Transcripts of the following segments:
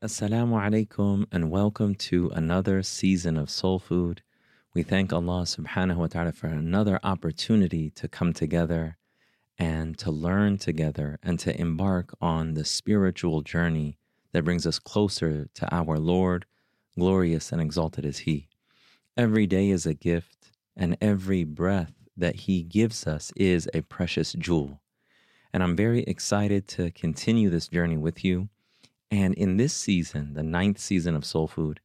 Assalamu alaikum, and welcome to another season of Soul Food. We thank Allah subhanahu wa ta'ala for another opportunity to come together and to learn together and to embark on the spiritual journey that brings us closer to our Lord. Glorious and exalted is He. Every day is a gift, and every breath that He gives us is a precious jewel. And I'm very excited to continue this journey with you. And in this season, the 9th season of Soul Food,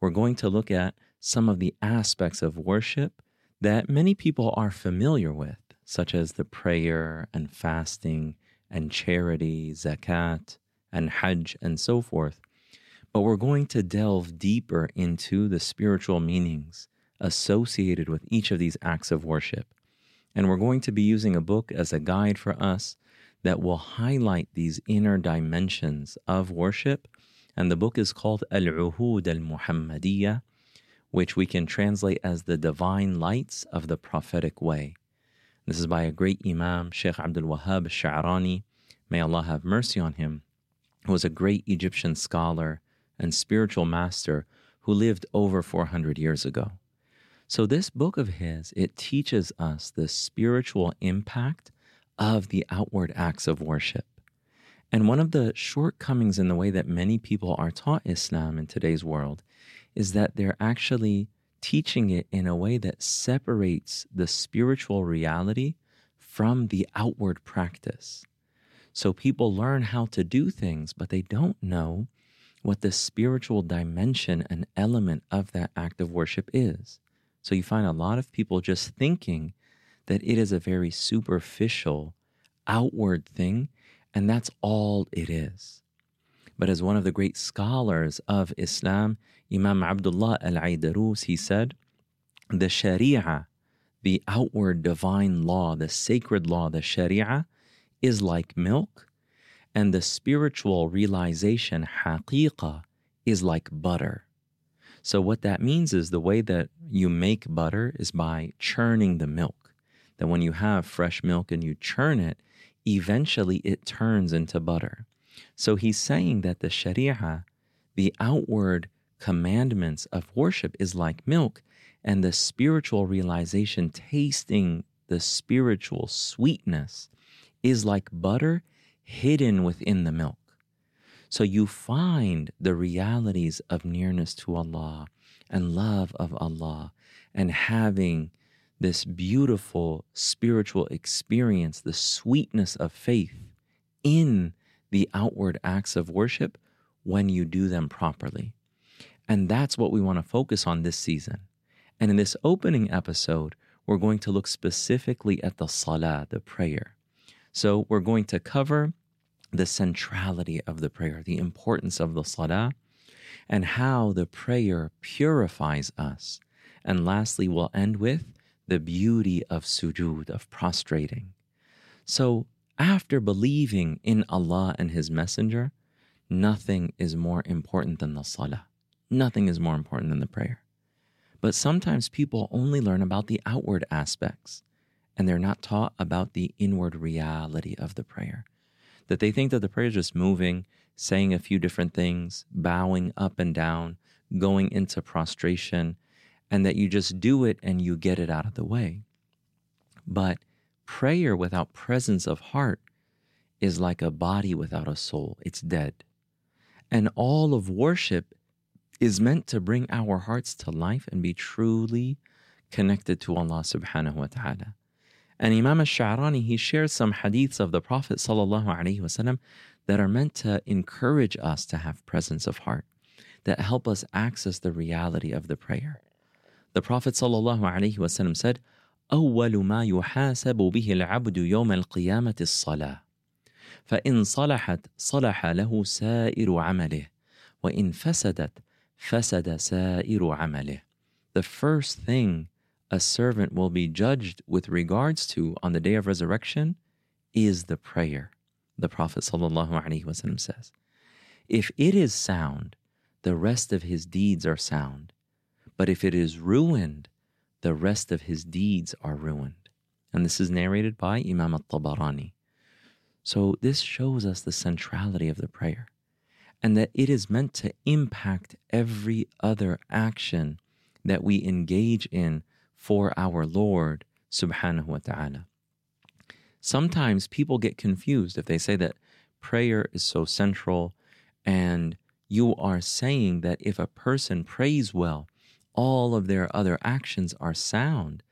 we're going to look at some of the aspects of worship that many people are familiar with, such as the prayer and fasting and charity, zakat and hajj and so forth. But we're going to delve deeper into the spiritual meanings associated with each of these acts of worship. And we're going to be using a book as a guide for us that will highlight these inner dimensions of worship. And the book is called Al-Uhud Al-Muhammadiyya, which we can translate as The Divine Lights of the Prophetic Way. This is by a great Imam, Shaykh Abdul Wahab Shahrani, may Allah have mercy on him, who was a great Egyptian scholar and spiritual master who lived over 400 years ago. So this book of his, it teaches us the spiritual impact of the outward acts of worship. And one of the shortcomings in the way that many people are taught Islam in today's world is that they're actually teaching it in a way that separates the spiritual reality from the outward practice. So people learn how to do things, but they don't know what the spiritual dimension and element of that act of worship is. So you find a lot of people just thinking that it is a very superficial, outward thing, and that's all it is. But as one of the great scholars of Islam, Imam Abdullah al-Aidarus, he said, the Sharia, the outward divine law, the sacred law, the Sharia, is like milk, and the spiritual realization, haqiqah, is like butter. So what that means is the way that you make butter is by churning the milk. That when you have fresh milk and you churn it, eventually it turns into butter. So he's saying that the Sharia, the outward commandments of worship, is like milk, and the spiritual realization, tasting the spiritual sweetness, is like butter hidden within the milk. So you find the realities of nearness to Allah and love of Allah and having this beautiful spiritual experience, the sweetness of faith in the outward acts of worship when you do them properly. And that's what we want to focus on this season. And in this opening episode, we're going to look specifically at the salah, the prayer. So we're going to cover the centrality of the prayer, the importance of the salah, and how the prayer purifies us. And lastly, we'll end with the beauty of sujud, of prostrating. So after believing in Allah and His Messenger, nothing is more important than the salah. Nothing is more important than the prayer. But sometimes people only learn about the outward aspects, and they're not taught about the inward reality of the prayer. That they think that the prayer is just moving, saying a few different things, bowing up and down, going into prostration, and that you just do it and you get it out of the way. But prayer without presence of heart is like a body without a soul. It's dead. And all of worship is meant to bring our hearts to life and be truly connected to Allah subhanahu wa ta'ala. And Imam al-Sha'rani, he shares some hadiths of the Prophet sallallahu alaihi wasallam that are meant to encourage us to have presence of heart, that help us access the reality of the prayer. The Prophet ﷺ said, أول ما يحاسب به العبد يوم القيامة الصلاة فإن صلحت صلح له سائر عمله وإن فسدت فَسَدَ سَائِرُ عَمَلِهِ. The first thing a servant will be judged with regards to on the day of resurrection is the prayer. The Prophet ﷺ says, if it is sound, the rest of his deeds are sound. But if it is ruined, the rest of his deeds are ruined. And this is narrated by Imam At-Tabarani. So this shows us the centrality of the prayer and that it is meant to impact every other action that we engage in for our Lord subhanahu wa ta'ala. Sometimes people get confused if they say that prayer is so central, and you are saying that if a person prays well, all of their other actions are sound,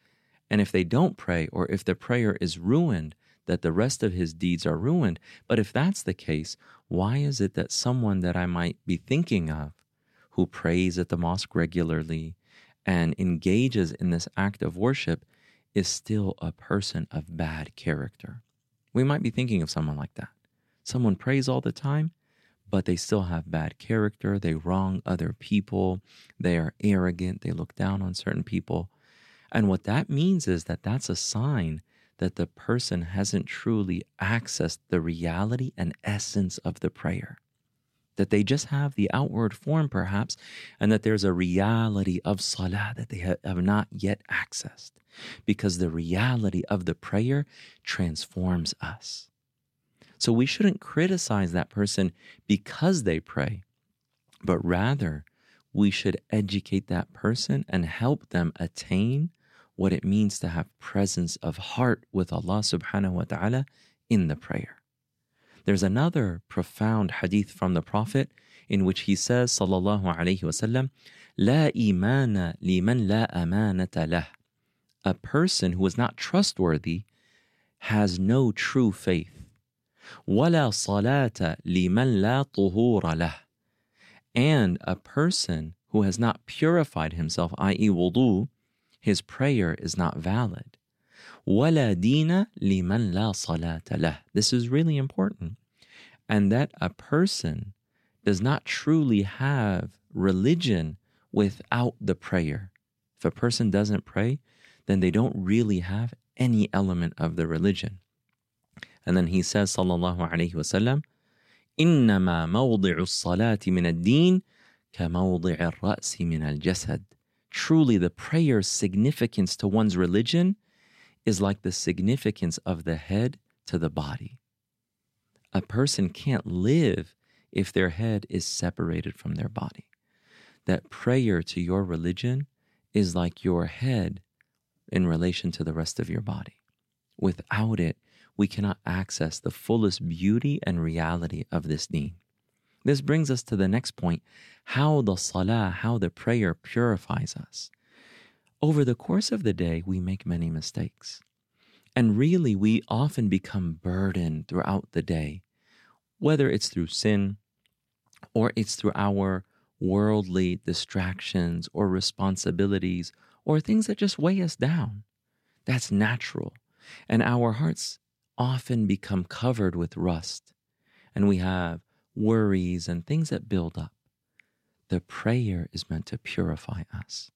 and if they don't pray or if the prayer is ruined, that the rest of his deeds are ruined. But if that's the case, why is it that someone that I might be thinking of who prays at the mosque regularly and engages in this act of worship is still a person of bad character? We might be thinking of someone like that. Someone prays all the time, but they still have bad character. They wrong other people. They are arrogant. They look down on certain people. And what that means is that that's a sign that the person hasn't truly accessed the reality and essence of the prayer, that they just have the outward form perhaps, and that there's a reality of salah that they have not yet accessed, because the reality of the prayer transforms us. So we shouldn't criticize that person because they pray, but rather we should educate that person and help them attain what it means to have presence of heart with Allah subhanahu wa ta'ala in the prayer. There's another profound hadith from the Prophet in which he says, sallallahu alayhi wa sallam, "La imana liman la amanata lah." A person who is not trustworthy has no true faith. "Wala salata liman la tuhura lah." And a person who has not purified himself, i.e. wudu, his prayer is not valid. وَلَا دِينَ لِمَنْ لَا صَلَاةَ لَهُ. This is really important. And that a person does not truly have religion without the prayer. If a person doesn't pray, then they don't really have any element of the religion. And then he says, sallallahu alayhi wa sallam, إِنَّمَا مَوْضِعُ الصَّلَاةِ مِنَ الدِّينِ كَمَوْضِعِ الرَّأْسِ مِنَ الْجَسَدِ. Truly, the prayer's significance to one's religion is like the significance of the head to the body. A person can't live if their head is separated from their body. That prayer to your religion is like your head in relation to the rest of your body. Without it, we cannot access the fullest beauty and reality of this deen. This brings us to the next point, how the prayer purifies us. Over the course of the day, we make many mistakes. And really, we often become burdened throughout the day, whether it's through sin or it's through our worldly distractions or responsibilities or things that just weigh us down. That's natural. And our hearts often become covered with rust. And we have worries and things that build up. The prayer is meant to purify us.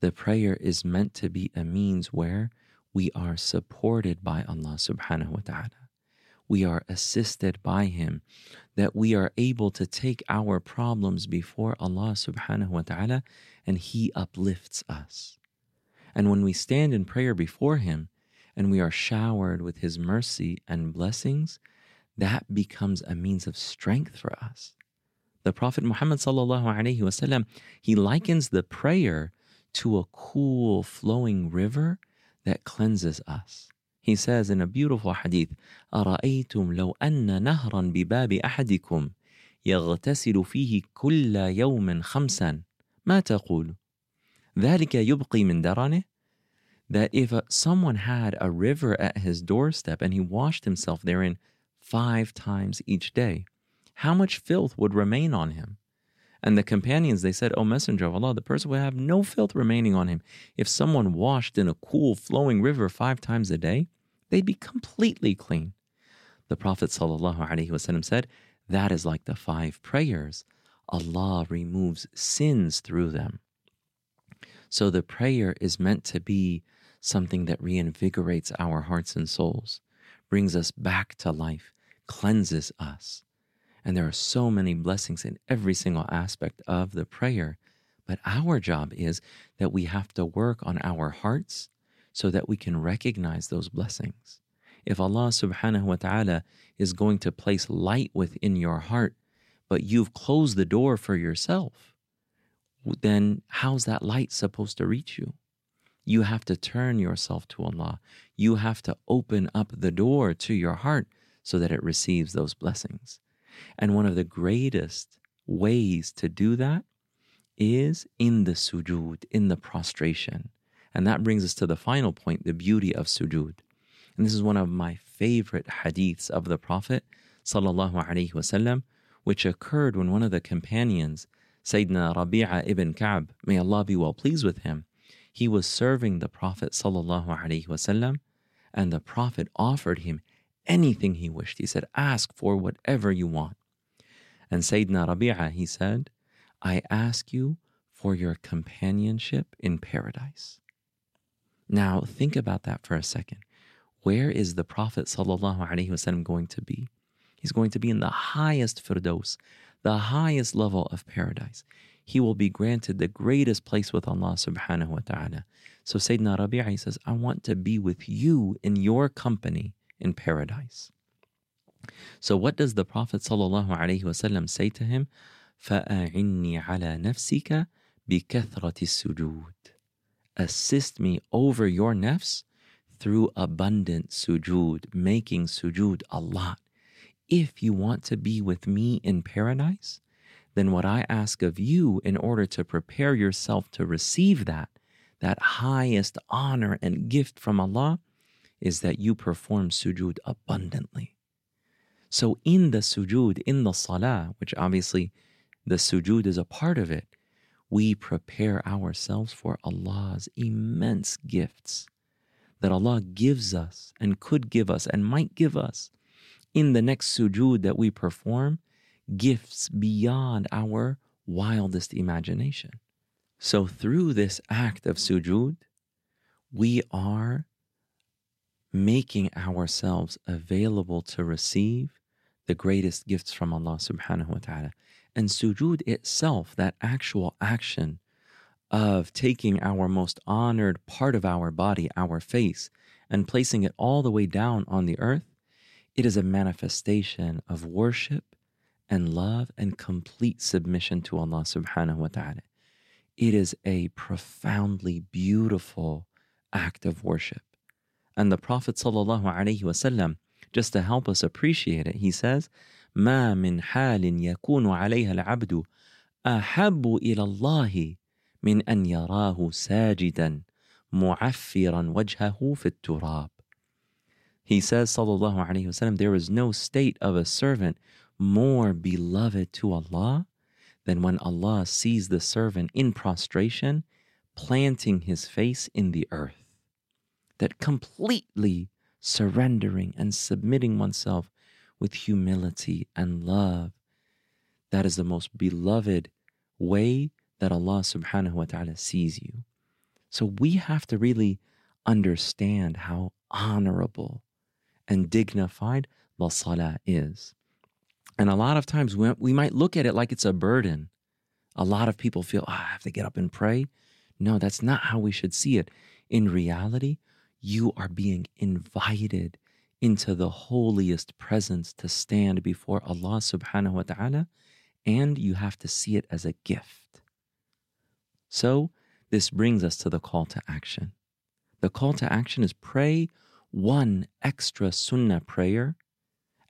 The prayer is meant to be a means where we are supported by Allah subhanahu wa ta'ala. We are assisted by Him, that we are able to take our problems before Allah subhanahu wa ta'ala, and He uplifts us. And when we stand in prayer before Him and we are showered with His mercy and blessings, that becomes a means of strength for us. The Prophet Muhammad sallallahu alaihi wasallam, he likens the prayer to a cool flowing river that cleanses us. He says in a beautiful hadith, أَرَأَيْتُمْ لَوْ أَنَّ نَهْرًا بِبَابِ أَحَدِكُمْ يَغْتَسِلُ فِيهِ كُلَّ يَوْمٍ خَمْسًا مَا تَقُولُ ذَلِكَ يُبْقِي مِنْ دَرَنِهِ. That if someone had a river at his doorstep and he washed himself therein 5 times each day, how much filth would remain on him? And the companions, they said, O Messenger of Allah, the person would have no filth remaining on him. If someone washed in a cool flowing river 5 times a day, they'd be completely clean. The Prophet ﷺ said, that is like the 5 prayers. Allah removes sins through them. So the prayer is meant to be something that reinvigorates our hearts and souls, brings us back to life, cleanses us. And there are so many blessings in every single aspect of the prayer. But our job is that we have to work on our hearts so that we can recognize those blessings. If Allah subhanahu wa ta'ala is going to place light within your heart, but you've closed the door for yourself, then how's that light supposed to reach you? You have to turn yourself to Allah. You have to open up the door to your heart so that it receives those blessings. And one of the greatest ways to do that is in the sujud, in the prostration. And that brings us to the final point, the beauty of sujud. And this is one of my favorite hadiths of the Prophet ﷺ, which occurred when one of the companions, Sayyidina Rabi'a ibn Ka'b, may Allah be well pleased with him, he was serving the Prophet ﷺ, and the Prophet offered him anything he wished. He said, ask for whatever you want. And Sayyidina Rabi'a, he said, I ask you for your companionship in paradise. Now, think about that for a second. Where is the Prophet ﷺ going to be? He's going to be in the highest firdaus, the highest level of paradise. He will be granted the greatest place with Allah subhanahu wa ta'ala. So Sayyidina Rabi'a, he says, I want to be with you in your company in paradise. So what does the Prophet ﷺ say to him? فَأَعِنِّي عَلَى نَفْسِكَ بِكَثْرَةِ السُّجُودِ. Assist me over your nafs through abundant sujud, making sujud a lot. If you want to be with me in paradise, then what I ask of you in order to prepare yourself to receive that highest honor and gift from Allah, is that you perform sujud abundantly. So in the sujud, in the salah, which obviously the sujud is a part of it, we prepare ourselves for Allah's immense gifts that Allah gives us and could give us and might give us in the next sujud that we perform, gifts beyond our wildest imagination. So through this act of sujud, we are making ourselves available to receive the greatest gifts from Allah subhanahu wa ta'ala. And sujud itself, that actual action of taking our most honored part of our body, our face, and placing it all the way down on the earth, it is a manifestation of worship and love and complete submission to Allah subhanahu wa ta'ala. It is a profoundly beautiful act of worship. And the Prophet ﷺ, just to help us appreciate it, he says, ما من حال يكون عليها العبد أحب إلى الله من أن يراه ساجدا معفرا وجهه في التراب. He says, sallallahu alayhi wasallam, there is no state of a servant more beloved to Allah than when Allah sees the servant in prostration, planting his face in the earth. That completely surrendering and submitting oneself with humility and love, that is the most beloved way that Allah subhanahu wa ta'ala sees you. So we have to really understand how honorable and dignified the salah is. And a lot of times we might look at it like it's a burden. A lot of people feel, I have to get up and pray. No, that's not how we should see it. In reality, you are being invited into the holiest presence to stand before Allah subhanahu wa ta'ala, and you have to see it as a gift. So this brings us to the call to action. The call to action is pray one extra sunnah prayer,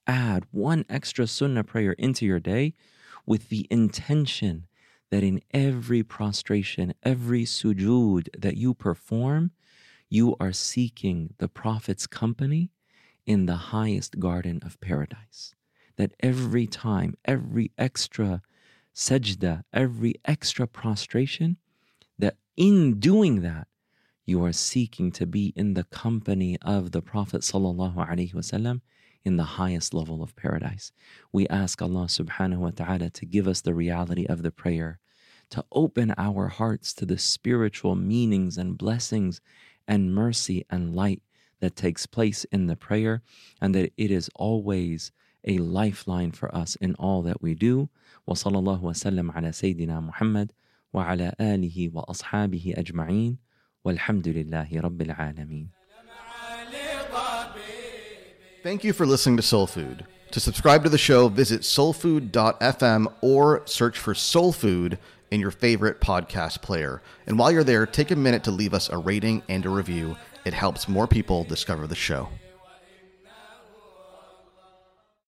add one extra sunnah prayer into your day with the intention that in every prostration, every sujud that you perform, you are seeking the Prophet's company in the highest garden of paradise. That every time, every extra sajda, every extra prostration, that in doing that, you are seeking to be in the company of the Prophet ﷺ in the highest level of paradise. We ask Allah subhanahu wa ta'ala to give us the reality of the prayer, to open our hearts to the spiritual meanings and blessings and mercy and light that takes place in the prayer, and that it is always a lifeline for us in all that we do. Wa sallallahu wa sallam ala Sayyidina Muhammad wa ala alihi wa ashabihi ajma'een walhamdulillahi rabbil alameen. Thank you for listening to Soul Food. To subscribe to the show, visit soulfood.fm or search for Soul Food in your favorite podcast player. And while you're there, take a minute to leave us a rating and a review. It helps more people discover the show.